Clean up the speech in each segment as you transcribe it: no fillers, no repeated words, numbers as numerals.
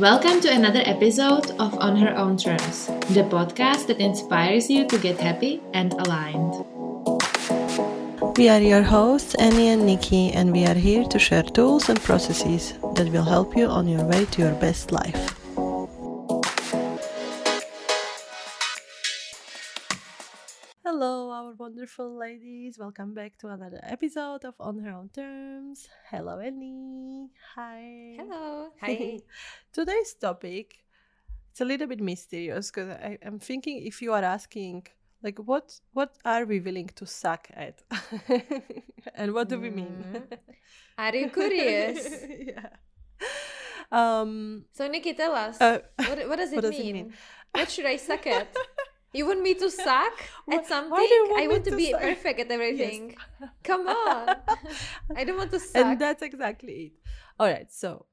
Welcome to another episode of On Her Own Terms, the podcast that inspires you to get happy and aligned. We are your hosts, Annie and Nikki, and we are here to share tools and processes that will help you on your way to your best life. Hello, our wonderful ladies. Welcome back to another episode of On Her Own Terms. Hello, Annie. Hi. Hello. Hi. Today's topic, it's a little bit mysterious because I'm thinking if you are asking, like, what are we willing to suck at? And what do we mean? Are you curious? Yeah. So, Nikki, tell us, what does it mean? What should I suck at? You want me to suck at something? I want to be perfect at everything. Yes. Come on. I don't want to suck. And that's exactly it. All right. So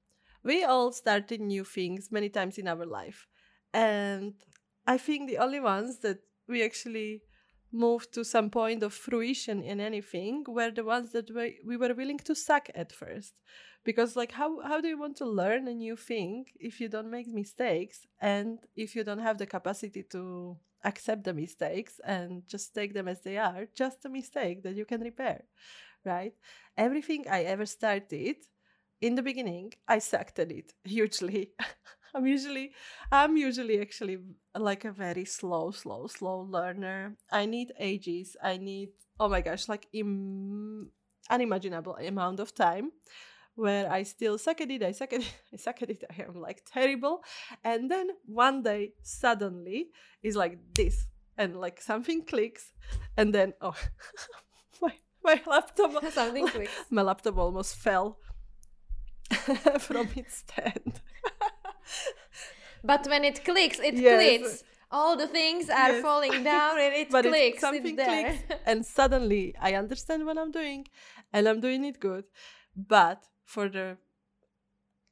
we all started new things many times in our life. And I think the only ones that we actually moved to some point of fruition in anything were the ones that we were willing to suck at first. Because like, how do you want to learn a new thing if you don't make mistakes and if you don't have the capacity to accept the mistakes and just take them as they are, just a mistake that you can repair, right? Everything I ever started, in the beginning, I sucked at it hugely. I'm usually actually like a very slow learner. I need ages. I need, unimaginable amount of time where I still suck at it. I am like terrible. And then one day suddenly it's like this and like something clicks and then, my laptop. Something clicks. My laptop almost fell from its stand. But when it clicks, it clicks. All the things are falling down and it clicks. Something clicks and suddenly I understand what I'm doing and I'm doing it good. But for the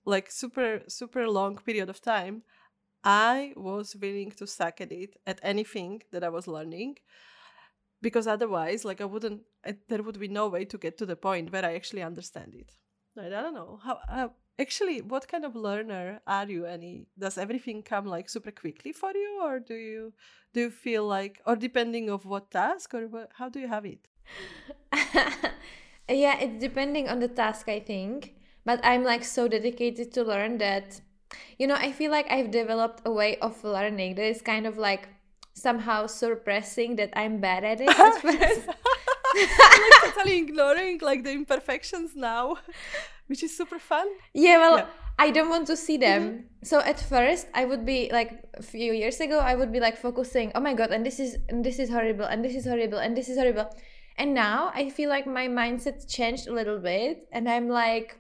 like super long period of time, I was willing to suck at it, at anything that I was learning. Because otherwise, like there would be no way to get to the point where I actually understand it. I don't know how actually, what kind of learner are you, Annie? Does everything come like super quickly for you, or do you feel like, or depending on what task, or how do you have it? Yeah, it's depending on the task, I think. But I'm like so dedicated to learn that, you know, I feel like I've developed a way of learning that is kind of like somehow suppressing that I'm bad at it at first. Like totally ignoring like the imperfections now, which is super fun. I don't want to see them. So at first I would be like, a few years ago I would be like focusing, oh my god, and this is horrible, and this is horrible, and this is horrible. And now I feel like my mindset changed a little bit and I'm like,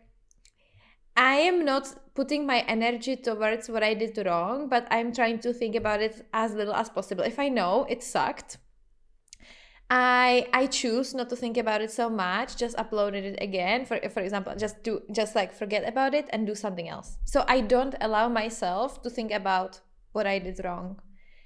I am not putting my energy towards what I did wrong, but I'm trying to think about it as little as possible. If I know it sucked, I choose not to think about it so much, just uploaded it again, for example, just forget about it and do something else. So I don't allow myself to think about what I did wrong.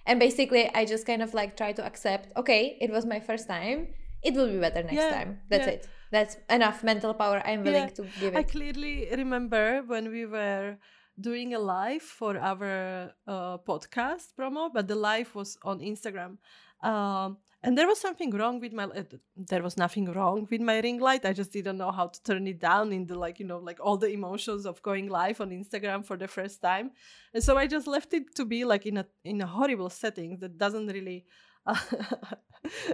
And basically I just kind of like try to accept, okay, it was my first time. It will be better next time. That's it. That's enough mental power I'm willing to give it. I clearly remember when we were doing a live for our podcast promo, but the live was on Instagram. And there was something wrong with my... there was nothing wrong with my ring light. I just didn't know how to turn it down in the, all the emotions of going live on Instagram for the first time. And so I just left it to be, in a horrible setting that doesn't really...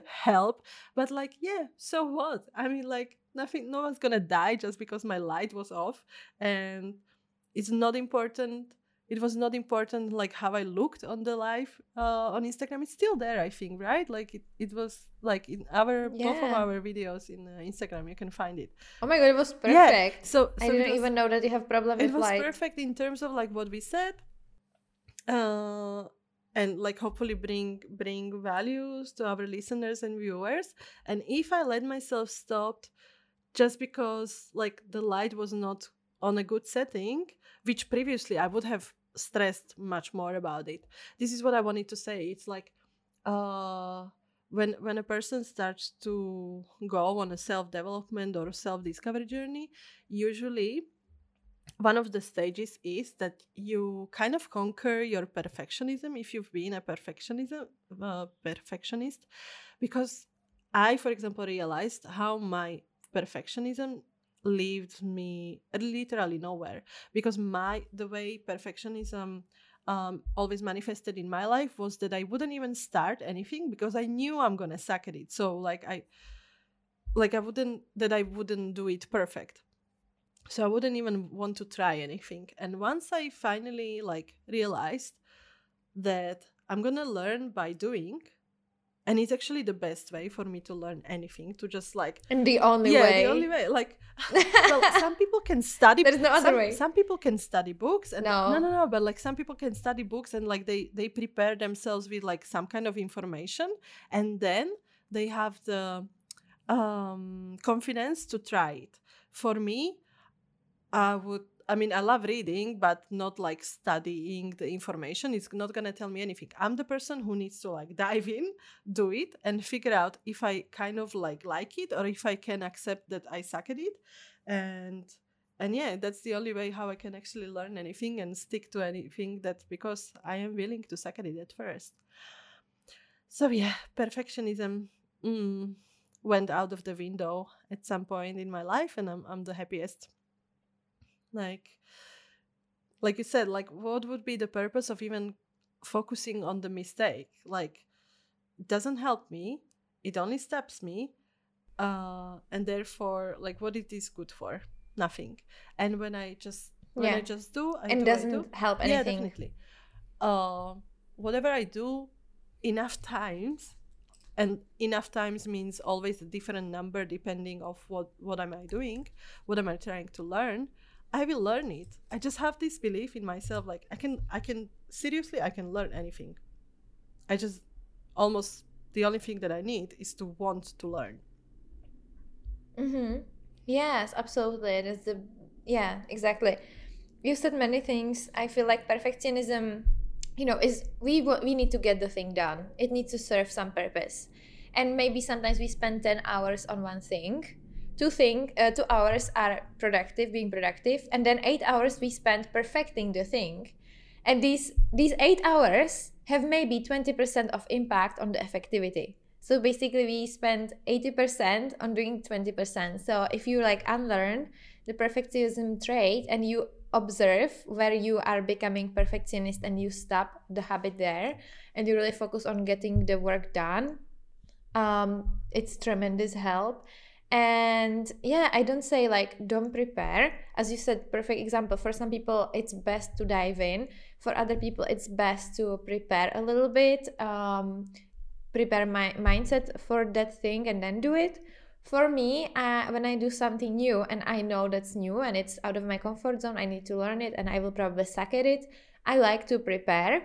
help, but so what? I mean, nothing, no one's gonna die just because my light was off, and it's not important. It was not important how I looked on the live on Instagram. It's still there, I think, right? It was in our both of our videos in Instagram. You can find it. Oh my god, it was perfect. Yeah. So I didn't even know that you have problem with light. It was perfect in terms of what we said. And hopefully bring values to our listeners and viewers. And if I let myself stop just because the light was not on a good setting, which previously I would have stressed much more about it. This is what I wanted to say. It's when a person starts to go on a self-development or self-discovery journey, usually one of the stages is that you kind of conquer your perfectionism if you've been a perfectionist, because I, for example, realized how my perfectionism leaves me literally nowhere, because the way perfectionism always manifested in my life was that I wouldn't even start anything because I knew I'm gonna suck at it. So I wouldn't do it perfect. So I wouldn't even want to try anything. And once I finally realized that I'm going to learn by doing, and it's actually the best way for me to learn anything, to just the only way. Well, some people can study. There's no other way. Some people can study books. And no. But some people can study books and they prepare themselves with some kind of information, and then they have the confidence to try it. For me, I love reading, but not studying the information. It's not going to tell me anything. I'm the person who needs to dive in, do it, and figure out if I kind of like it, or if I can accept that I suck at it. And yeah, that's the only way how I can actually learn anything and stick to anything, that because I am willing to suck at it at first. So yeah, perfectionism went out of the window at some point in my life, and I'm the happiest. Like you said, what would be the purpose of even focusing on the mistake? It doesn't help me. It only stops me. And therefore, what is this good for? Nothing. And when I just do, it doesn't help anything. Yeah, definitely. Whatever I do, enough times, and enough times means always a different number depending of what am I doing, what am I trying to learn, I will learn it. I just have this belief in myself, I can learn anything. I just almost the only thing that I need is to want to learn. Mm-hmm. Yes, absolutely. It is exactly. You've said many things. I feel perfectionism, is we need to get the thing done. It needs to serve some purpose, and maybe sometimes we spend 10 hours on one thing. 2 hours are being productive, and then 8 hours we spend perfecting the thing. And these 8 hours have maybe 20% of impact on the effectivity. So basically we spend 80% on doing 20%. So if you unlearn the perfectionism trait and you observe where you are becoming perfectionist and you stop the habit there and you really focus on getting the work done, it's tremendous help. And yeah, I don't say don't prepare. As you said, perfect example. For some people, it's best to dive in. For other people, it's best to prepare a little bit, prepare my mindset for that thing and then do it. For me, when I do something new and I know that's new and it's out of my comfort zone, I need to learn it and I will probably suck at it. I like to prepare.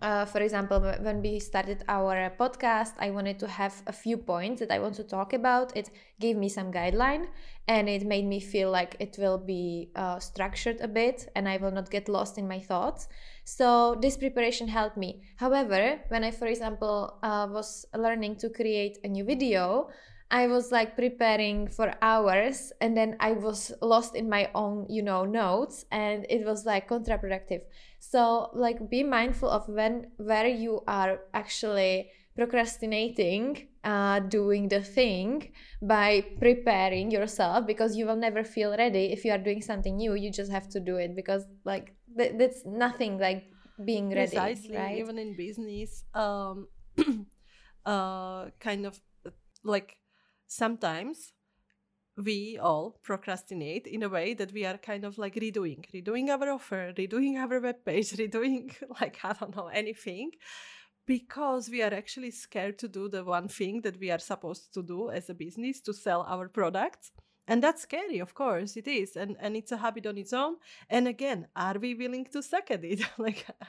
For example, when we started our podcast, I wanted to have a few points that I want to talk about. It gave me some guideline and it made me feel it will be structured a bit and I will not get lost in my thoughts. So this preparation helped me. However, when I, for example, was learning to create a new video, I was preparing for hours and then I was lost in my own, notes, and it was counterproductive. So be mindful of where you are actually procrastinating doing the thing by preparing yourself, because you will never feel ready if you are doing something new. You just have to do it because that's nothing like being ready. Precisely, right? Even in business, sometimes we all procrastinate in a way that we are kind of redoing our offer, redoing our webpage, redoing anything, because we are actually scared to do the one thing that we are supposed to do as a business, to sell our products. And that's scary, of course it is. And it's a habit on its own. And again, are we willing to suck at it?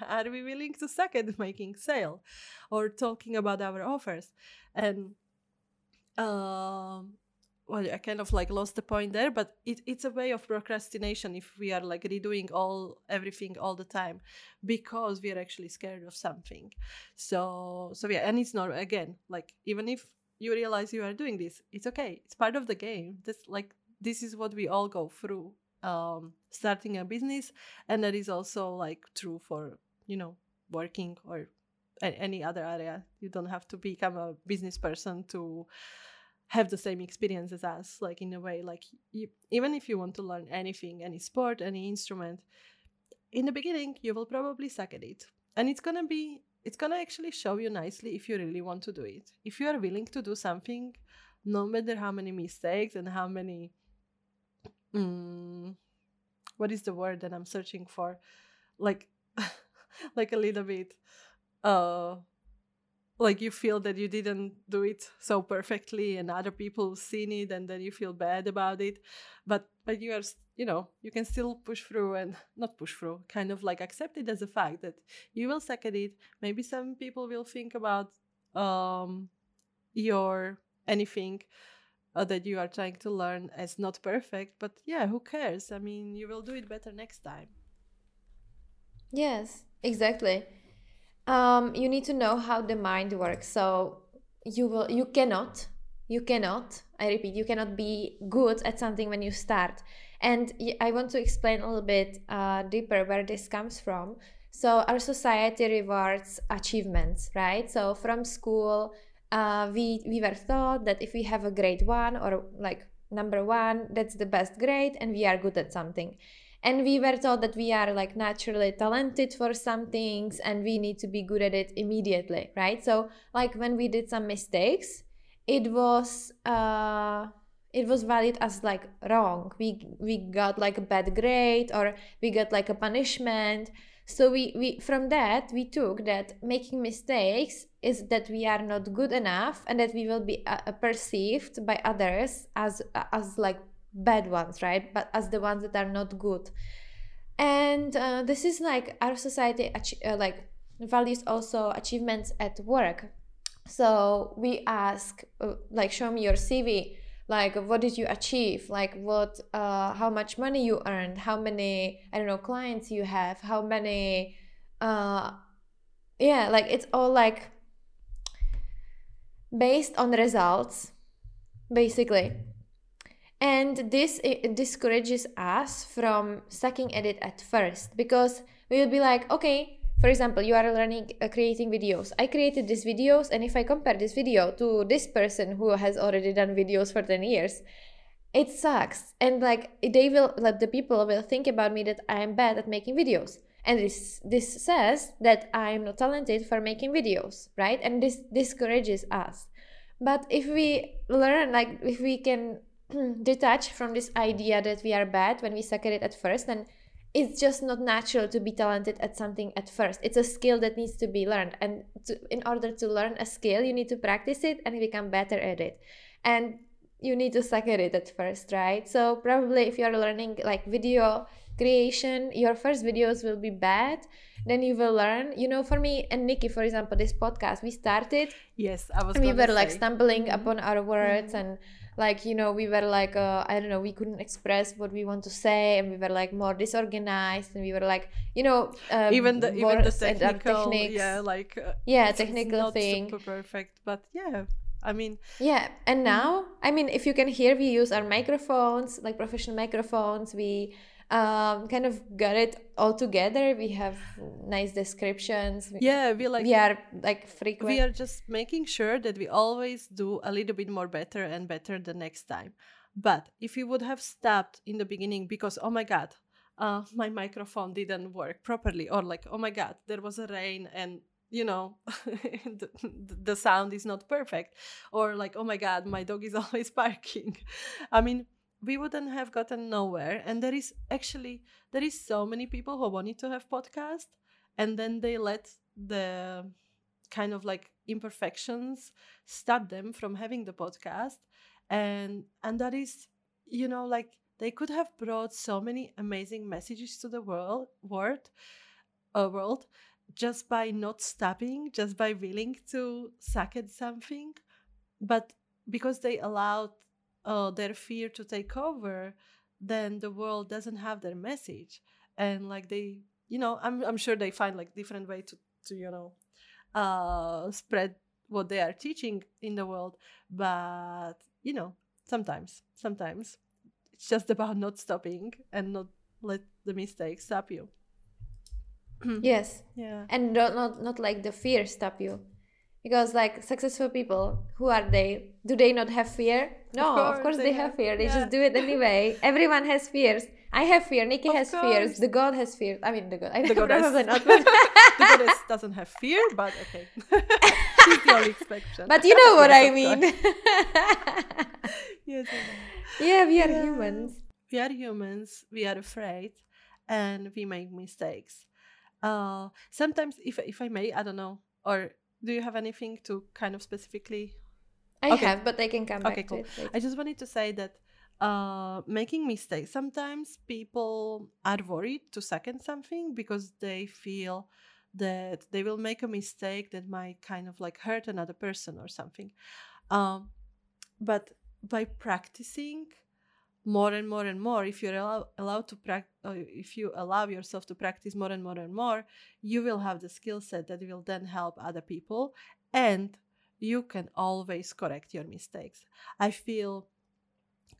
Are we willing to suck at making sale or talking about our offers? And well, I kind of lost the point there, but it's a way of procrastination if we are redoing everything all the time because we are actually scared of something. So yeah, and it's not, again, even if you realize you are doing this, it's okay. It's part of the game. This is what we all go through starting a business, and that is also like true for, you know, working or any other area. You don't have to become a business person to have the same experience as us. Like, in a way, like you, even if you want to learn anything, any sport, any instrument, in the beginning you will probably suck at it, and it's gonna actually show you nicely if you really want to do it. If you are willing to do something, no matter how many mistakes and how many what is the word that I'm searching for, like like a little bit like you feel that you didn't do it so perfectly and other people seen it and then you feel bad about it, but you are, you know, you can still push through and not push through, kind of like accept it as a fact that you will suck at it. Maybe some people will think about your anything that you are trying to learn as not perfect, but yeah, who cares? I mean, you will do it better next time. Yes, exactly. You need to know how the mind works, so you cannot, I repeat, you cannot be good at something when you start. And I want to explain a little bit deeper where this comes from. So our society rewards achievements, right? So from school, we were taught that if we have a grade 1 or like number 1, that's the best grade and we are good at something. And we were taught that we are like naturally talented for some things and we need to be good at it immediately, right? So like when we did some mistakes, it was valued as like wrong. We got like a bad grade or we got like a punishment. So we from that we took that making mistakes is that we are not good enough and that we will be perceived by others as like bad ones, right? But as the ones that are not good. And this is like our society like values also achievements at work. So we ask like, show me your CV, like what did you achieve, like what how much money you earned, how many, I don't know, clients you have, how many yeah, like it's all like based on results basically. And it discourages us from sucking at it at first, because we will be like, okay, for example, you are learning creating videos. I created these videos, and if I compare this video to this person who has already done videos for 10 years, it sucks. And like the people will think about me that I am bad at making videos. And this says that I am not talented for making videos, right? And this discourages us. But if we learn, like if we can detach from this idea that we are bad when we suck at it at first, and it's just not natural to be talented at something at first. It's a skill that needs to be learned, and in order to learn a skill you need to practice it and become better at it, and you need to suck at it at first, right? So probably if you're learning like video creation, your first videos will be bad, then you will learn, you know. For me and Nikki, for example, this podcast we started, yes, I was, we were like stumbling upon our words, and like, you know, we were like, I don't know, we couldn't express what we want to say, and we were like more disorganized, and we were like, you know, even the technical, yeah, like technical thing, not super perfect, but yeah, I mean, yeah. And now, I mean, if you can hear, we use our microphones, like professional microphones. We kind of got it all together. We have nice descriptions. Yeah, we are frequent. We are just making sure that we always do a little bit more better and better the next time. But if we would have stopped in the beginning because, oh my God, my microphone didn't work properly, or like, oh my God, there was a rain and, you know, the sound is not perfect, or like, oh my God, my dog is always barking. I mean, we wouldn't have gotten nowhere. And there is so many people who wanted to have podcasts, and then they let the kind of like imperfections stop them from having the podcast. And that is, you know, like they could have brought so many amazing messages to the world just by not stopping, just by willing to suck at something. But because they allowed their fear to take over, then the world doesn't have their message. And like they, you know, I'm sure they find like different way to you know, spread what they are teaching in the world. But you know, sometimes It's just about not stopping and not let the mistakes stop you. Yes. Yeah. And not like the fear stop you. Because like successful people, who are they? Do they not have fear? No, of course they have fear. They just do it anyway. Everyone has fears. I have fear. Nikki has fears. The god has fears. I mean, the god. I probably not. But the goddess doesn't have fear, but okay. She's the only exception. But you know what I mean. Yes, I know. Yeah, we are humans. We are humans. We are afraid, and we make mistakes. Sometimes, if I may, I don't know, or do you have anything to kind of specifically? I have, but I can come back to it later. I just wanted to say that making mistakes, sometimes people are worried to second something because they feel that they will make a mistake that might kind of like hurt another person or something. But by practicing more and more and more, if you're allowed to practice, if you allow yourself to practice more and more and more, you will have the skill set that will then help other people, and you can always correct your mistakes. I feel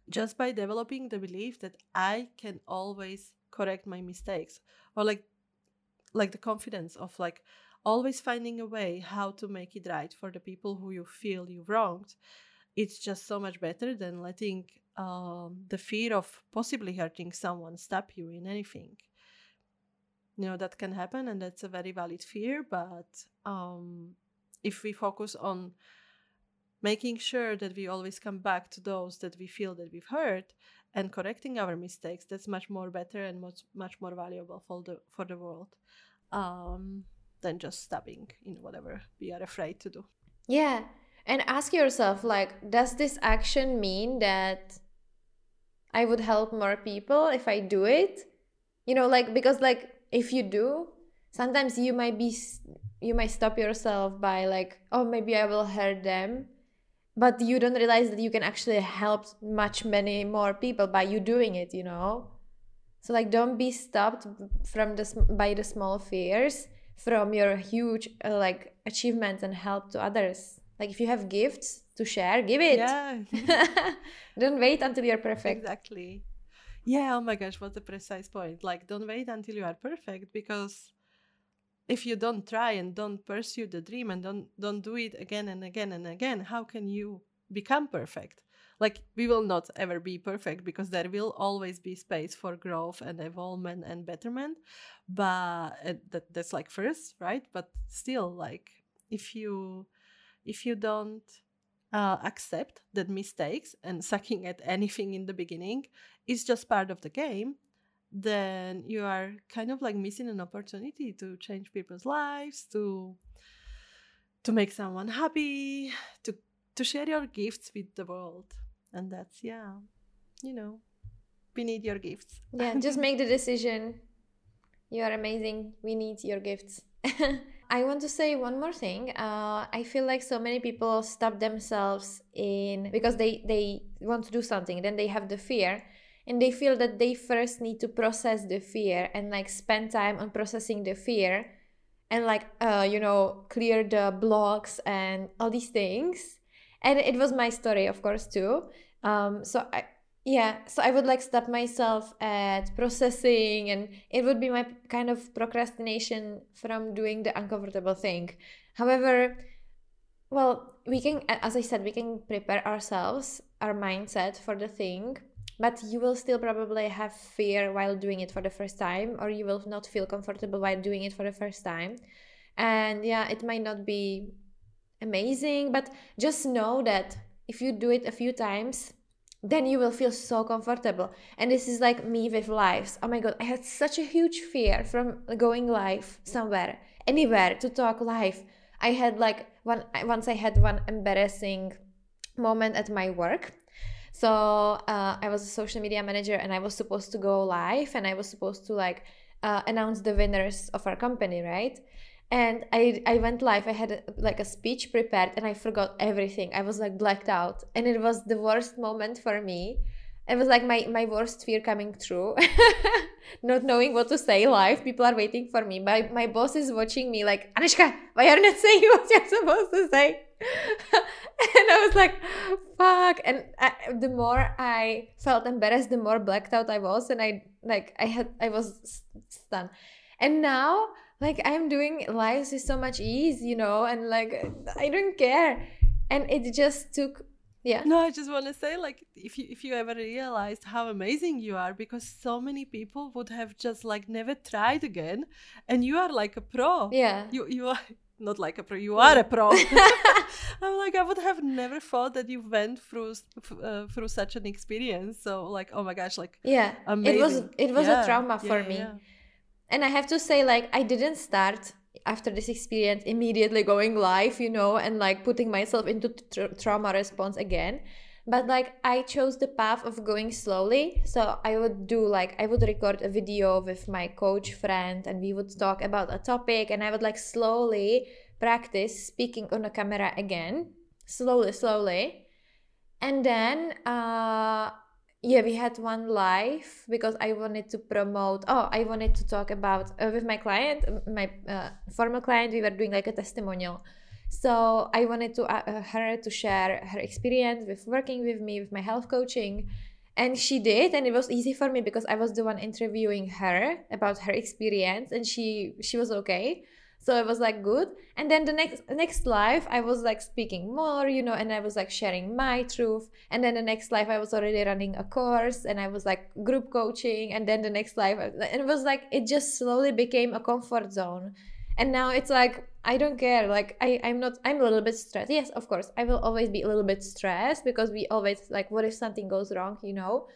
just by developing the belief that I can always correct my mistakes, or like the confidence of like always finding a way how to make it right for the people who you feel you wronged, it's just so much better than letting the fear of possibly hurting someone stop you in anything. You know, that can happen, and that's a very valid fear, but if we focus on making sure that we always come back to those that we feel that we've hurt and correcting our mistakes, that's much more better and much more valuable for the world than just stabbing in whatever we are afraid to do. Yeah. And ask yourself, like, does this action mean that I would help more people if I do it? You know, like, because like if you do, sometimes you might stop yourself by like, oh, maybe I will hurt them, but you don't realize that you can actually help many more people by you doing it, you know? So like, don't be stopped by the small fears from your huge like achievements and help to others. Like, if you have gifts to share, give it. Yeah. Don't wait until you're perfect. Exactly. Yeah, oh my gosh, what's the precise point. Like, don't wait until you are perfect, because if you don't try and don't pursue the dream and don't do it again and again and again, how can you become perfect? Like, we will not ever be perfect, because there will always be space for growth and evolvement and betterment. But that's like first, right? But still, like, if you don't accept that mistakes and sucking at anything in the beginning is just part of the game, then you are kind of like missing an opportunity to change people's lives, to make someone happy, to share your gifts with the world. And that's, yeah, you know, we need your gifts. Yeah, just make the decision. You are amazing. We need your gifts. I want to say one more thing. I feel like so many people stop themselves because they want to do something, then they have the fear, and they feel that they first need to process the fear and like spend time on processing the fear and like, you know, clear the blocks and all these things. And it was my story, of course, too. So I would like stop myself at processing, and it would be my kind of procrastination from doing the uncomfortable thing. However, well, we can, as I said, we can prepare ourselves, our mindset for the thing, but you will still probably have fear while doing it for the first time, or you will not feel comfortable while doing it for the first time. And yeah, it might not be amazing, but just know that if you do it a few times, then you will feel so comfortable. And this is like me with lives. Oh my god, I had such a huge fear from going live somewhere, anywhere, to talk live. I had like once I had one embarrassing moment at my work. So I was a social media manager, and I was supposed to go live, and I was supposed to like announce the winners of our company, right? And I went live, I had a speech prepared, and I forgot everything. I was like blacked out, and it was the worst moment for me. It was like my worst fear coming true. Not knowing what to say live, people are waiting for me. My boss is watching me like, Aneška, why are you not saying what you're supposed to say? And I was like, fuck. And the more I felt embarrassed, the more blacked out I was. And I was stunned. And now, like, I'm doing lives with so much ease, you know, and like, I don't care. And it just took, yeah. No, I just want to say, like, if you ever realized how amazing you are, because so many people would have just like never tried again. And you are like a pro. Yeah. You are. Not like a pro, you are a pro. I'm like, I would have never thought that you went through such an experience. So like, oh my gosh, like, yeah, amazing. It was a trauma for me. Yeah. And I have to say, like, I didn't start after this experience immediately going live, you know, and like putting myself into trauma response again. But like, I chose the path of going slowly. So I would record a video with my coach friend, and we would talk about a topic, and I would like slowly practice speaking on a camera again, slowly. And then, we had one live because I wanted to promote, I wanted to talk about, with my client, my former client, we were doing like a testimonial. So I wanted to her to share her experience with working with me, with my health coaching. And she did, and it was easy for me because I was the one interviewing her about her experience, and she was okay. So it was like good. And then the next live, I was like speaking more, you know, and I was like sharing my truth. And then the next live, I was already running a course, and I was like group coaching. And then the next live, and it was like, it just slowly became a comfort zone. And now it's like, I don't care. Like, I'm a little bit stressed. Yes, of course, I will always be a little bit stressed because we always like, what if something goes wrong, you know?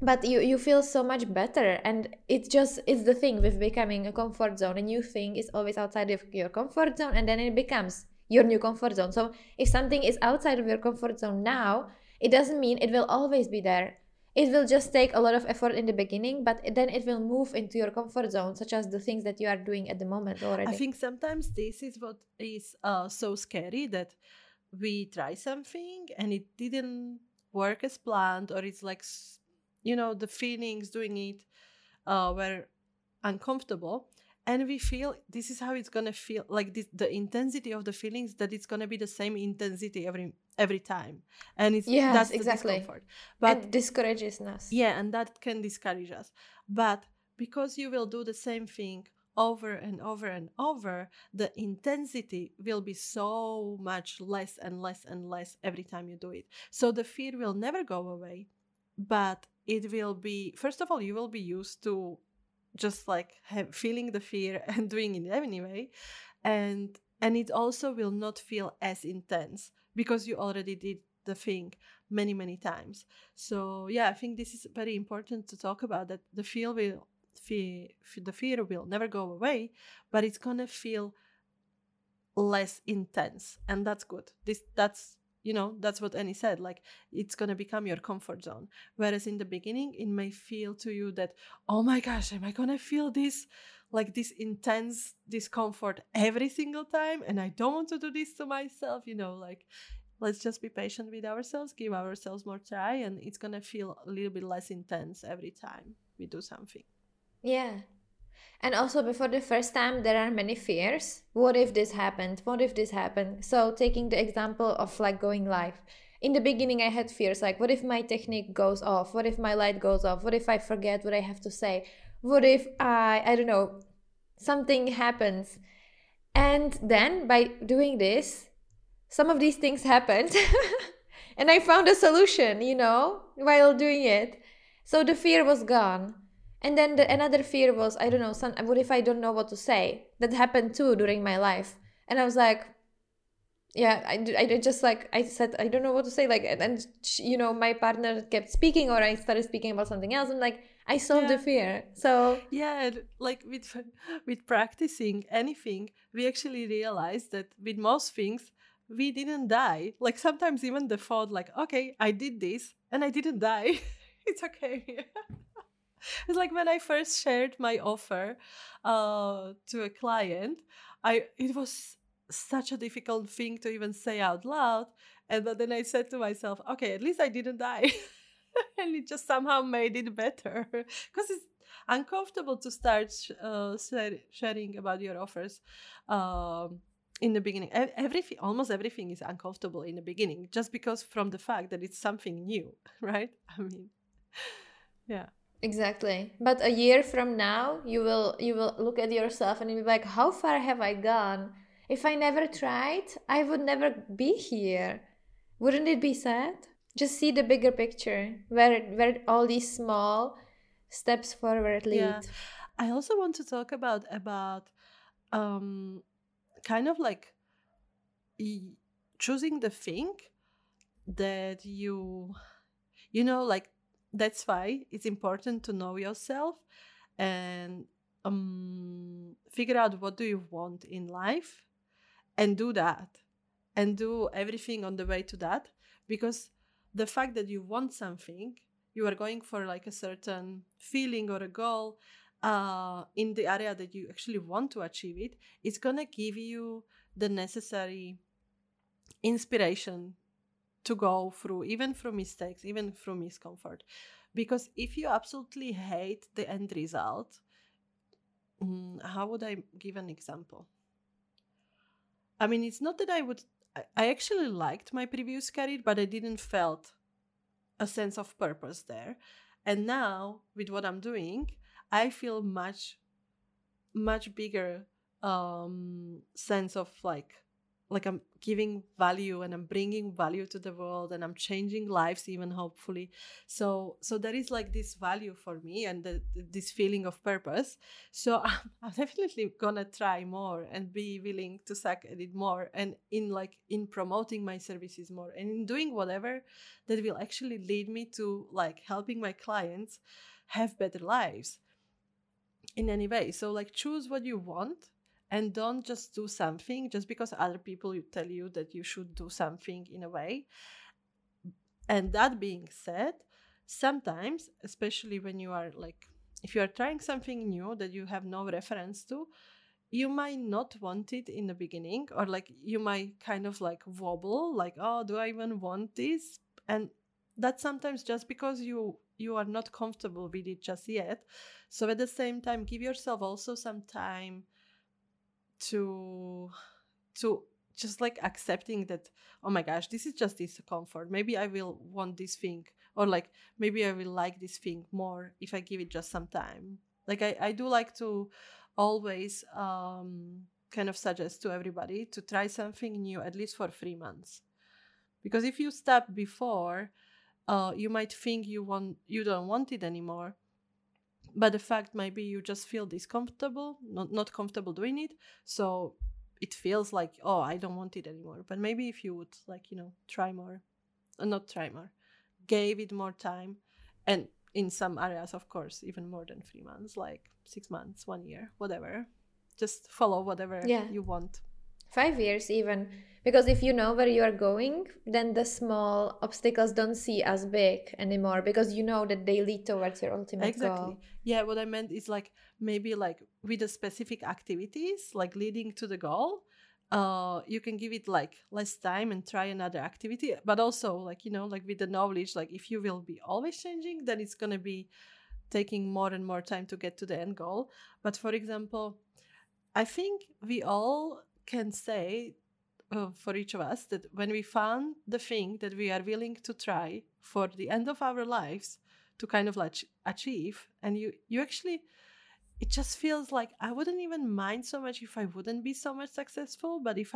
But you feel so much better. And it's the thing with becoming a comfort zone. A new thing is always outside of your comfort zone, and then it becomes your new comfort zone. So if something is outside of your comfort zone now, it doesn't mean it will always be there. It will just take a lot of effort in the beginning, but then it will move into your comfort zone, such as the things that you are doing at the moment already. I think sometimes this is what is so scary, that we try something and it didn't work as planned, or it's like, you know, the feelings doing it were uncomfortable. And we feel this is how it's going to feel, like this, the intensity of the feelings, that it's going to be the same intensity every time. And it's, yes, that's exactly the discomfort. But it discourages us. Yeah, and that can discourage us. But because you will do the same thing over and over and over, the intensity will be so much less and less and less every time you do it. So the fear will never go away, but it will be, first of all, you will be used to just like feeling the fear and doing it anyway, and it also will not feel as intense because you already did the thing many times. So yeah, I think this is very important to talk about, that the fear will never go away, but it's gonna feel less intense, and that's good. That's you know, that's what Annie said, like, it's going to become your comfort zone. Whereas in the beginning, it may feel to you that, oh my gosh, am I going to feel this, like this intense discomfort every single time? And I don't want to do this to myself, you know, like, let's just be patient with ourselves, give ourselves more try, and it's going to feel a little bit less intense every time we do something. Yeah. And also, before the first time, there are many fears. What if this happened? What if this happened? So taking the example of like going live. In the beginning, I had fears like, what if my technique goes off? What if my light goes off? What if I forget what I have to say? What if I don't know, something happens? And then by doing this, some of these things happened. And I found a solution, you know, while doing it. So the fear was gone. And then another fear was, I don't know, what if I don't know what to say? That happened too during my life. And I was like, yeah, I just like, I said, I don't know what to say. Like, and you know, my partner kept speaking, or I started speaking about something else. And like, I solved the fear. So yeah, like with practicing anything, we actually realized that with most things, we didn't die. Like sometimes even the thought like, okay, I did this and I didn't die. It's okay. It's like when I first shared my offer to a client, it was such a difficult thing to even say out loud. But then I said to myself, okay, at least I didn't die. And it just somehow made it better. Because it's uncomfortable to start sharing about your offers in the beginning, almost everything is uncomfortable in the beginning, just because from the fact that it's something new, right? I mean, yeah. Exactly. But a year from now, you will look at yourself and you'll be like, how far have I gone? If I never tried, I would never be here. Wouldn't it be sad? Just see the bigger picture, where all these small steps forward lead. Yeah. I also want to talk about kind of like choosing the thing that you know, like, that's why it's important to know yourself and figure out what do you want in life and do that and do everything on the way to that, because the fact that you want something, you are going for like a certain feeling or a goal in the area that you actually want to achieve it, it's going to give you the necessary inspiration to go through, even through mistakes, even through discomfort. Because if you absolutely hate the end result, how would I give an example? I mean, it's not that I actually liked my previous career, but I didn't felt a sense of purpose there. And now, with what I'm doing, I feel much, much bigger sense of like I'm giving value and I'm bringing value to the world and I'm changing lives even, hopefully. So there is like this value for me and this feeling of purpose. So I'm definitely gonna try more and be willing to suck at it more and in promoting my services more and in doing whatever that will actually lead me to like helping my clients have better lives in any way. So like choose what you want. And don't just do something just because other people tell you that you should do something in a way. And that being said, sometimes, especially when you are like, if you are trying something new that you have no reference to, you might not want it in the beginning, or like you might kind of like wobble, like, oh, do I even want this? And that's sometimes just because you are not comfortable with it just yet. So at the same time, give yourself also some time to just like accepting that, oh my gosh, this is just discomfort. Maybe I will want this thing, or like maybe I will like this thing more if I give it just some time. Like I do like to always kind of suggest to everybody to try something new at least for 3 months, because if you stop before, you might think you don't want it anymore. But the fact might be you just feel discomfortable, not comfortable doing it. So it feels like, oh, I don't want it anymore. But maybe if you would like, you know, gave it more time. And in some areas, of course, even more than 3 months, like 6 months, 1 year, whatever. Just follow whatever you want. 5 years even. Because if you know where you are going, then the small obstacles don't see as big anymore, because you know that they lead towards your ultimate goal. Exactly. Yeah, what I meant is like maybe like with the specific activities, like leading to the goal, you can give it like less time and try another activity. But also like, you know, like with the knowledge, like if you will be always changing, then it's going to be taking more and more time to get to the end goal. But for example, I think we all can say, for each of us, that when we found the thing that we are willing to try for the end of our lives to kind of like achieve, and you actually, it just feels like I wouldn't even mind so much if I wouldn't be so much successful, but if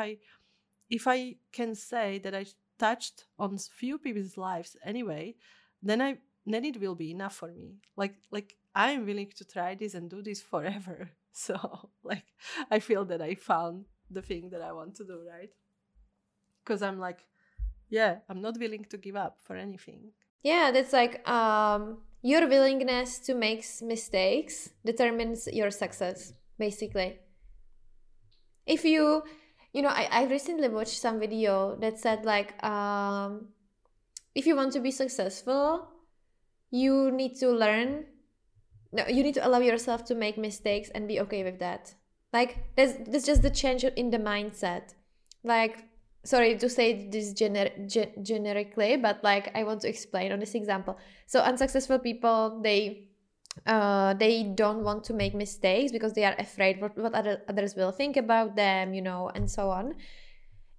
I can say that I touched on few people's lives anyway, then it will be enough for me. Like I'm willing to try this and do this forever. So like I feel that I found the thing that I want to do, right? Because I'm like, yeah, I'm not willing to give up for anything. Yeah, that's like your willingness to make mistakes determines your success, basically. If you know, I recently watched some video that said like, if you want to be successful, you need to allow yourself to make mistakes and be okay with that. Like, there's just the change in the mindset. Like, sorry to say this generically, but like, I want to explain on this example. So unsuccessful people, they They don't want to make mistakes because they are afraid what others will think about them, you know, and so on.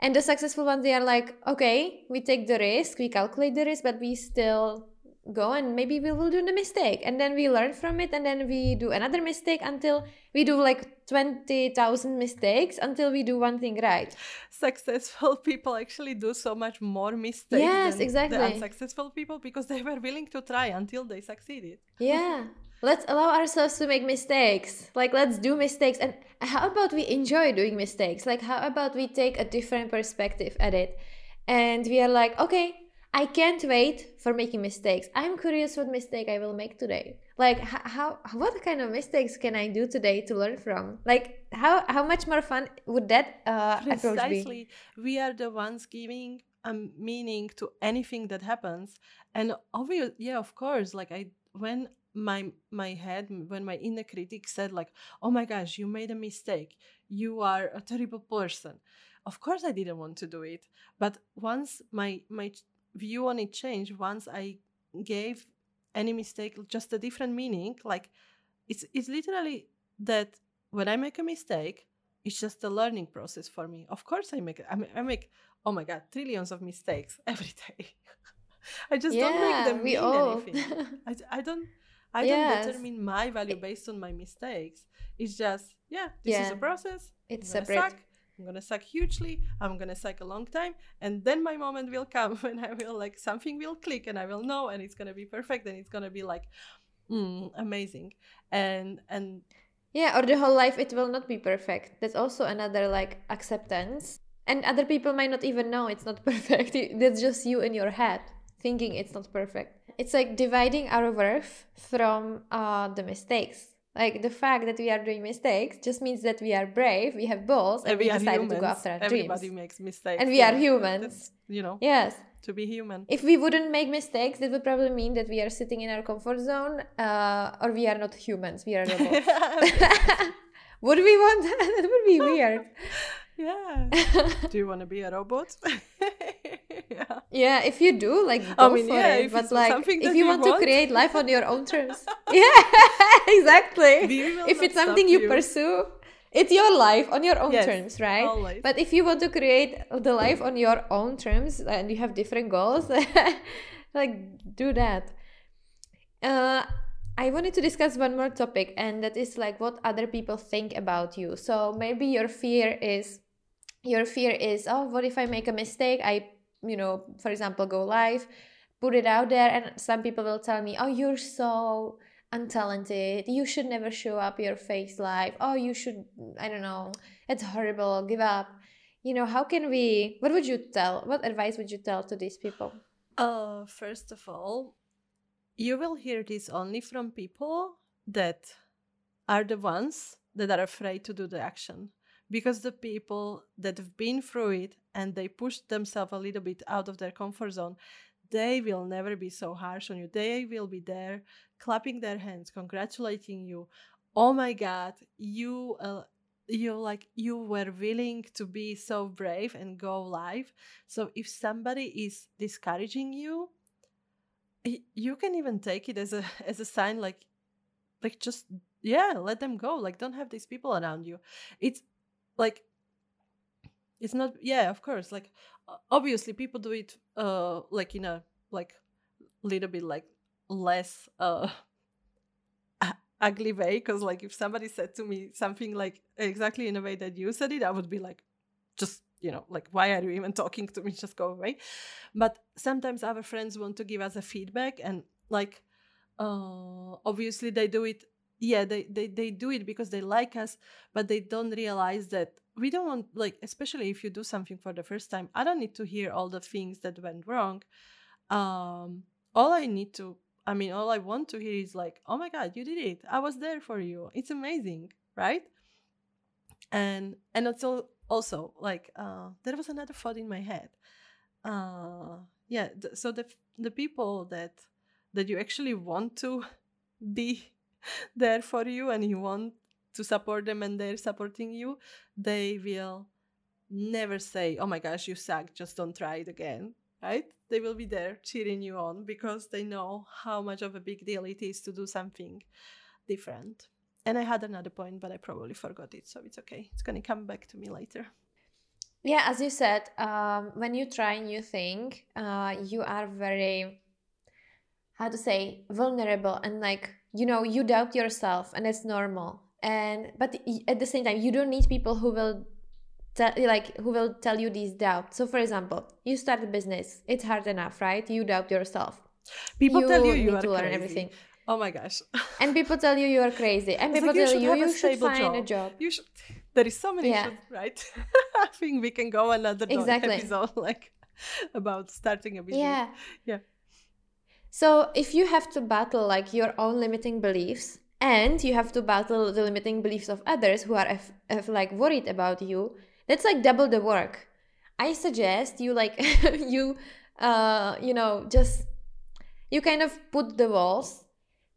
And the successful ones, they are like, okay, we take the risk, we calculate the risk, but we still go and maybe we will do the mistake. And then we learn from it and then we do another mistake until we do like 20,000 mistakes until we do one thing right. Successful people actually do so much more mistakes than the unsuccessful people because they were willing to try until they succeeded. Yeah. Let's allow ourselves to make mistakes. Like, let's do mistakes. And how about we enjoy doing mistakes? Like, how about we take a different perspective at it? And we are like, okay, I can't wait for making mistakes. I'm curious what mistake I will make today. Like, what kind of mistakes can I do today to learn from? Like, how much more fun would that approach be? Precisely. We are the ones giving a meaning to anything that happens. And obviously, yeah, of course, like, when my inner critic said, like, oh my gosh, you made a mistake, you are a terrible person, of course I didn't want to do it. But once my view on it changed, once I gave any mistake just a different meaning, like it's literally that when I make a mistake, it's just a learning process for me. Of course I make oh my god, trillions of mistakes every day. I just don't make them mean anything. I don't determine my value based on my mistakes. It's just, this is a process. It's separate. I'm going to suck hugely. I'm going to suck a long time. And then my moment will come when I will, like, something will click and I will know, and it's going to be perfect and it's going to be like, amazing. And yeah, or the whole life, it will not be perfect. That's also another, like, acceptance. And other people might not even know it's not perfect. That's just you in your head thinking it's not perfect. It's like dividing our worth from the mistakes. Like, the fact that we are doing mistakes just means that we are brave, we have balls, and we decided to go after our dreams. Everybody makes mistakes. And we are humans. That's, you know, to be human. If we wouldn't make mistakes, that would probably mean that we are sitting in our comfort zone, or we are not humans, we are robots. Would we want that? That would be weird. Yeah. Do you want to be a robot? Yeah, if you do, like, go for it. But, like, if you want to create life on your own terms. Yeah, exactly. If it's something you pursue, it's your life on your own terms, right? Always. But if you want to create the life on your own terms and you have different goals, like, do that. I wanted to discuss one more topic, and that is, like, what other people think about you. So maybe your fear is, oh, what if I make a mistake? For example, go live, put it out there, and some people will tell me, oh, you're so untalented, you should never show up your face live, oh, you should, I don't know, it's horrible, give up. You know, what advice would you tell to these people? First of all, you will hear this only from people that are the ones that are afraid to do the action. Because the people that have been through it and they pushed themselves a little bit out of their comfort zone, they will never be so harsh on you. They will be there clapping their hands, congratulating you. Oh my God, you were willing to be so brave and go live. So if somebody is discouraging you, you can even take it as a sign, like just, let them go. Like, don't have these people around you. It's not, of course, like, obviously people do it, like, in a, like, little bit, like, less ugly way. Because, like, if somebody said to me something, like, exactly in a way that you said it, I would be like, just, you know, like, why are you even talking to me? Just go away. But sometimes our friends want to give us a feedback, and, like, obviously they do it. Yeah, they do it because they like us, but they don't realize that we don't want, like, especially if you do something for the first time, I don't need to hear all the things that went wrong. All I want to hear is, like, oh my God, you did it. I was there for you. It's amazing, right? And also, like, there was another thought in my head. So the people that you actually want to be there for you and you want to support them and they're supporting you, they will never say, oh my gosh, you suck, just don't try it again, right? They will be there cheering you on because they know how much of a big deal it is to do something different. And I had another point, but I probably forgot it, so it's okay. It's going to come back to me later. Yeah, as you said, when you try a new thing, you are very, how to say, vulnerable, and like, you know, you doubt yourself, and it's normal. And but at the same time, you don't need people who will tell you these doubts. So for example, you start a business, it's hard enough, right? You doubt yourself. People tell you you need to learn everything. Oh my gosh. And people tell you you are crazy. And people tell you you should find a job. You should. There is so many should, right? I think we can go another episode like about starting a business. Yeah. Yeah. So if you have to battle like your own limiting beliefs, and you have to battle the limiting beliefs of others who are like worried about you, that's like double the work. I suggest you like you know, just you kind of put the walls.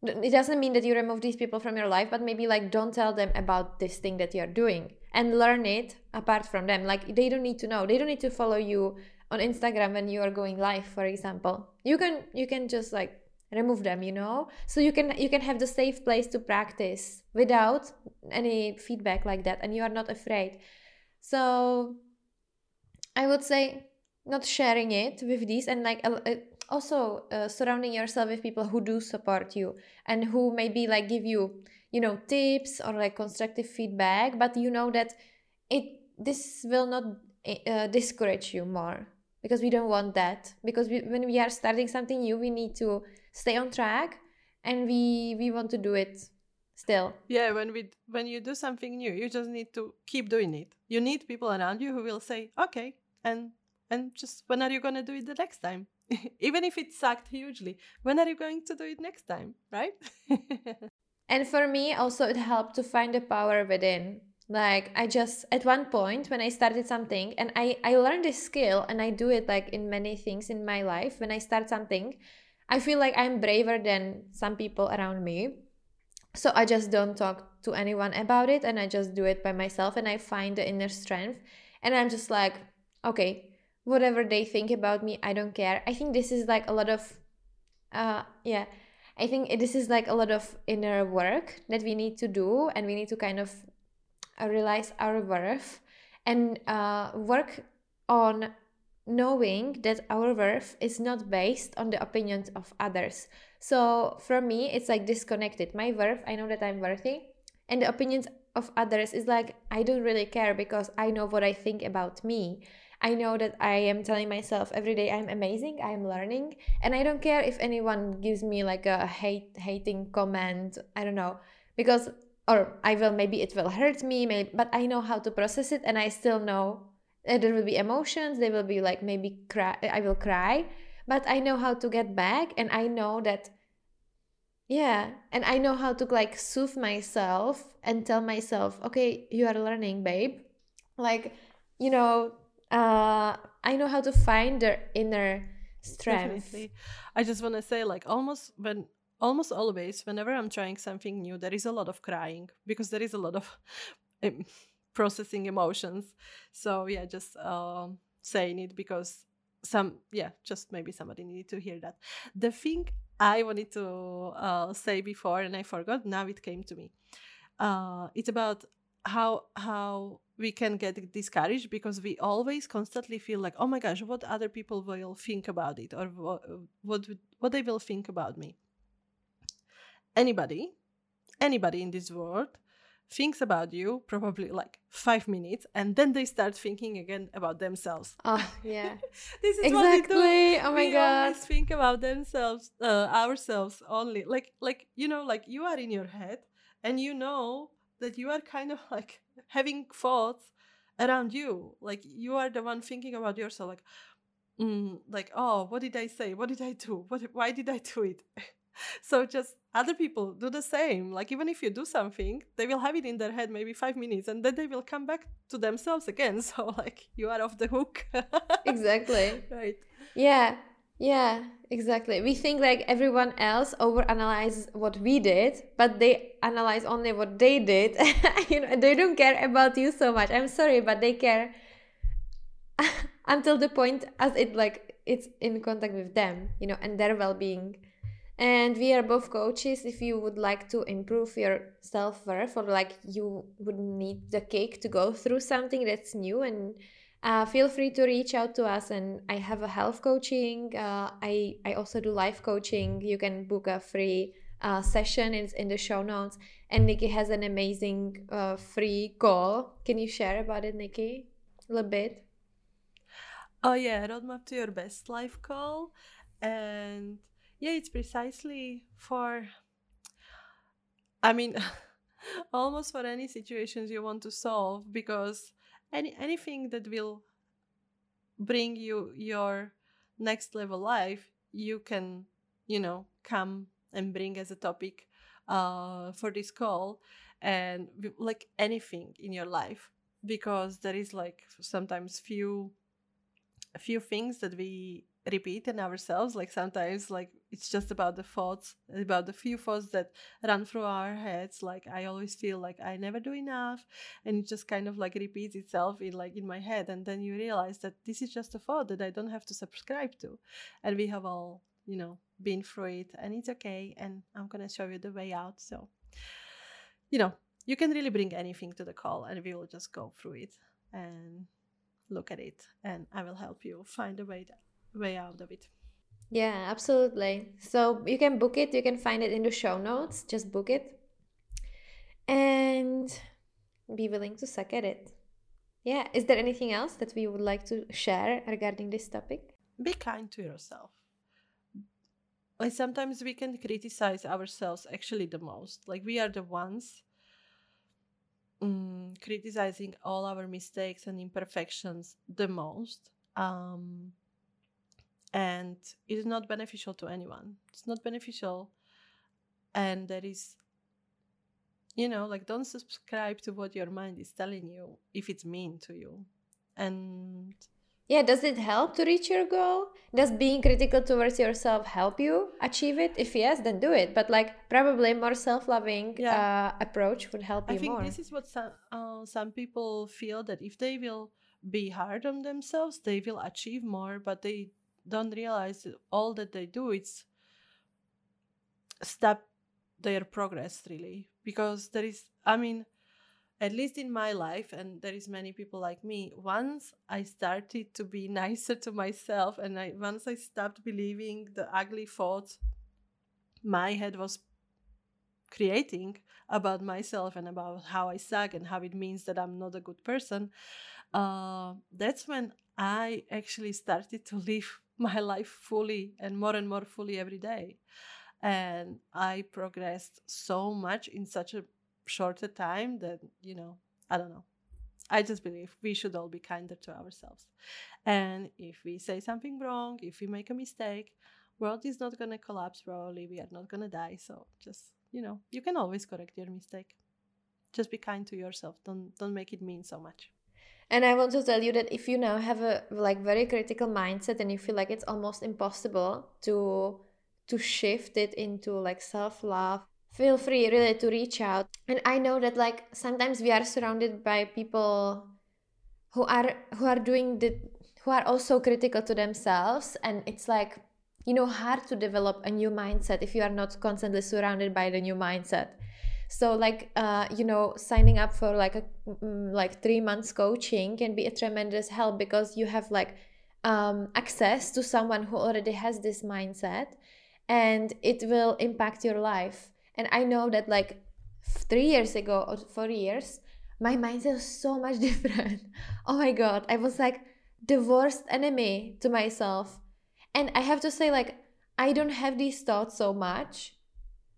It doesn't mean that you remove these people from your life, but maybe like don't tell them about this thing that you're doing and learn it apart from them. Like they don't need to know. They don't need to follow you on Instagram when you are going live, for example. You can just like remove them, you know? So you can have the safe place to practice without any feedback like that, and you are not afraid. So I would say not sharing it with these, and like also surrounding yourself with people who do support you and who maybe like give you, you know, tips or like constructive feedback, but you know that this will not discourage you more, because we don't want that, because when we are starting something new, we need to stay on track, and we want to do it still. Yeah, when you do something new, you just need to keep doing it. You need people around you who will say, okay, and just when are you going to do it the next time? Even if it sucked hugely, when are you going to do it next time, right? And for me also it helped to find the power within. Like I just, at one point when I started something, and I learned this skill, and I do it like in many things in my life. When I start something, I feel like I'm braver than some people around me. So I just don't talk to anyone about it, and I just do it by myself, and I find the inner strength, and I'm just like, okay, whatever they think about me, I don't care. I think this is like a lot of, I think this is like a lot of inner work that we need to do, and we need to kind of realize our worth and work on knowing that our worth is not based on the opinions of others. So for me, it's like disconnected. My worth, I know that I'm worthy, and the opinions of others is like, I don't really care, because I know what I think about me. I know that I am telling myself every day I'm amazing, I'm learning, and I don't care if anyone gives me like a hating comment, I don't know, because, or I will, maybe it will hurt me, maybe, but I know how to process it, and I still know there will be emotions, there will be like maybe cry, I will cry, but I know how to get back, and I know that, yeah, and I know how to like soothe myself and tell myself, okay, you are learning, babe, like, you know, I know how to find their inner strength. Definitely. I just want to say, like, almost always, whenever I'm trying something new, there is a lot of crying, because there is a lot of processing emotions. So yeah, just saying it, because just maybe somebody needed to hear that. The thing I wanted to say before, and I forgot, now it came to me. It's about how we can get discouraged, because we always constantly feel like, oh my gosh, what other people will think about it, or what they will think about me. Anybody in this world thinks about you probably like 5 minutes, and then they start thinking again about themselves. Oh yeah. This is exactly what we do. Oh my god, always think about themselves, ourselves only, like you know, like you are in your head, and you know that you are kind of like having thoughts around you, like you are the one thinking about yourself, like oh, what did I say, what did I do, why did I do it? So just other people do the same. Like even if you do something, they will have it in their head maybe 5 minutes, and then they will come back to themselves again. So like you are off the hook. Exactly. Right. Yeah, exactly. We think like everyone else overanalyzes what we did, but they analyze only what they did. You know, they don't care about you so much. I'm sorry, but they care until the point as it's in contact with them, you know, and their well-being. And we are both coaches. If you would like to improve your self-worth, or like you would need the cake to go through something that's new, and feel free to reach out to us. And I have a health coaching. I also do life coaching. You can book a free session. It's in the show notes. And Nikki has an amazing free call. Can you share about it, Nikki, a little bit? Oh yeah, Roadmap to Your Best Life call. And yeah, it's precisely for, I mean, almost for any situations you want to solve, because anything that will bring you your next level life, you can, you know, come and bring as a topic for this call, and like anything in your life, because there is like sometimes a few things that we repeat in ourselves, like sometimes like it's just about the thoughts, about the few thoughts that run through our heads, like I always feel like I never do enough, and it just kind of like repeats itself in my head. And then you realize that this is just a thought that I don't have to subscribe to, and we have all, you know, been through it, and it's okay, and I'm gonna show you the way out. So, you know, you can really bring anything to the call, and we will just go through it and look at it, and I will help you find a way out of it. Yeah, absolutely. So you can book it. You can find it in the show notes. Just book it and be willing to suck at it. Yeah. Is there anything else that we would like to share regarding this topic? Be kind to yourself. Like sometimes we can criticize ourselves actually the most. Like we are the ones criticizing all our mistakes and imperfections the most. And it is not beneficial to anyone. It's not beneficial. And that is, you know, like don't subscribe to what your mind is telling you if it's mean to you. And yeah, does it help to reach your goal? Does being critical towards yourself help you achieve it? If yes, then do it. But like probably more self-loving approach would help you more. I think this is what some people feel, that if they will be hard on themselves, they will achieve more, but they don't realize that all that they do is stop their progress, really, because there is, I mean, at least in my life, and there is many people like me, once I started to be nicer to myself, and once I stopped believing the ugly thoughts my head was creating about myself and about how I suck and how it means that I'm not a good person, that's when I actually started to live my life fully and more fully every day. And I progressed so much in such a shorter time that, you know, I don't know. I just believe we should all be kinder to ourselves. And if we say something wrong, if we make a mistake, world is not going to collapse probably. We are not going to die. So just, you know, you can always correct your mistake. Just be kind to yourself. Don't make it mean so much. And I want to tell you that if you now have a like very critical mindset and you feel like it's almost impossible to shift it into like self-love, feel free really to reach out. And I know that like sometimes we are surrounded by people who are also critical to themselves, and it's like, you know, hard to develop a new mindset if you are not constantly surrounded by the new mindset. So like, you know, signing up for like a 3 months coaching can be a tremendous help, because you have like access to someone who already has this mindset, and it will impact your life. And I know that like 3 years ago or 4 years, my mindset was so much different. Oh my God, I was like the worst enemy to myself. And I have to say, like, I don't have these thoughts so much.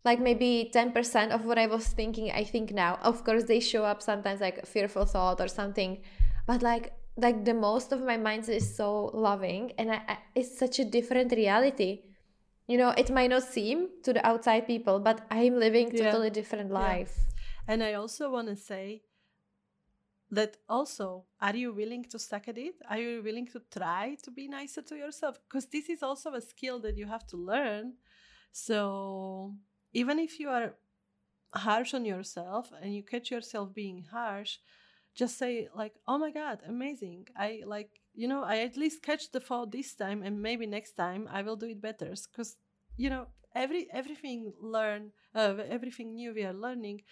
Like maybe 10% of what I was thinking, I think now. Of course, they show up sometimes like a fearful thought or something. But like the most of my mindset is so loving, and it's such a different reality. You know, it might not seem to the outside people, but I'm living totally different life. Yeah. And I also want to say that also, are you willing to suck at it? Are you willing to try to be nicer to yourself? Because this is also a skill that you have to learn. So even if you are harsh on yourself and you catch yourself being harsh, just say like, oh my God, amazing. I like, you know, I at least catch the thought this time, and maybe next time I will do it better. Because you know, everything new we are learning,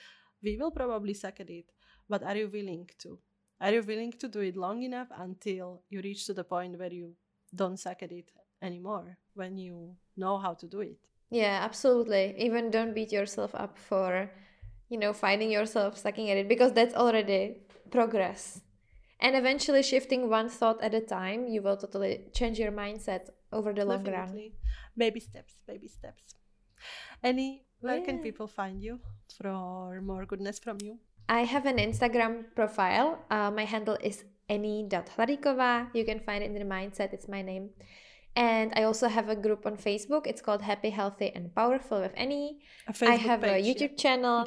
we will probably suck at it. But are you willing to? Are you willing to do it long enough until you reach to the point where you don't suck at it anymore, when you know how to do it? Yeah, absolutely. Even don't beat yourself up for, you know, finding yourself sucking at it, because that's already progress. And eventually shifting one thought at a time, you will totally change your mindset over the long run. Baby steps, baby steps. Annie, where can people find you for more goodness from you? I have an Instagram profile. My handle is Annie.Hladikova. You can find it in the mindset. It's my name. And I also have a group on Facebook. It's called Happy, Healthy and Powerful with Annie. I have page, a YouTube channel.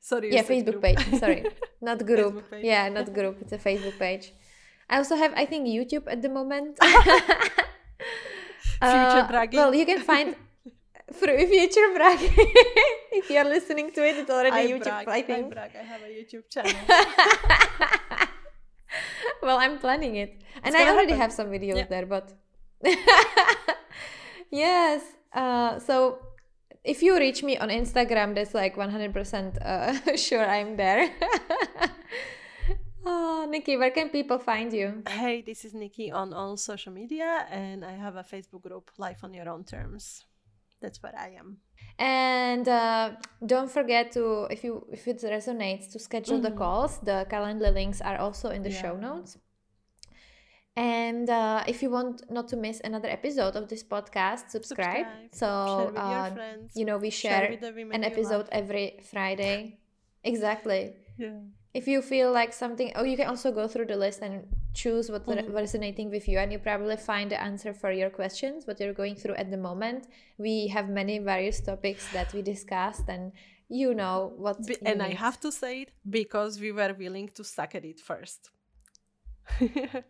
Sorry. Yeah, Facebook group. Page. Sorry. Not group. Yeah, not group. It's a Facebook page. I also have, I think, YouTube at the moment. Future bragging. Well, you can find future bragging. If you're listening to it, it's already YouTube. I think. I have a YouTube channel. Well, I'm planning it, and I already have some videos there. But yes, so if you reach me on Instagram, that's like 100% sure I'm there. Oh, Nikki, where can people find you? Hey, this is Nikki on all social media, and I have a Facebook group, Life on Your Own Terms. That's what I am. And don't forget to, if it resonates, to schedule the calls. The calendar links are also in the show notes. And if you want not to miss another episode of this podcast, subscribe. So, share with your friends. You know, we share an episode every Friday. Exactly. Yeah. If you feel like something, you can also go through the list and choose what's resonating with you, and you probably find the answer for your questions, what you're going through at the moment. We have many various topics that we discussed, and you know what. And I have to say it, because we were willing to suck at it first.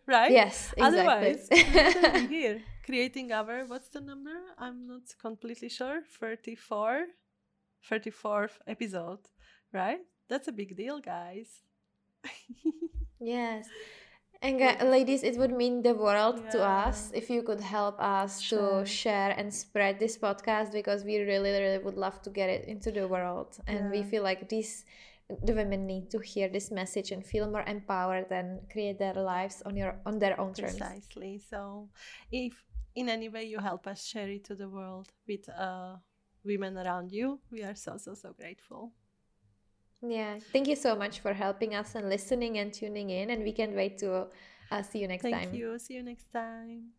Right? Yes, exactly. Otherwise, we're here creating our, what's the number? I'm not completely sure. 34th episode, right? That's a big deal, guys. Yes. And ladies, it would mean the world to us if you could help us to share and spread this podcast, because we really, really would love to get it into the world. And we feel like the women need to hear this message and feel more empowered and create their lives on their own terms. Precisely. So if in any way you help us share it to the world with women around you, we are so, so, so grateful. Yeah, thank you so much for helping us and listening and tuning in, and we can't wait to see you next time. Thank you. See you next time.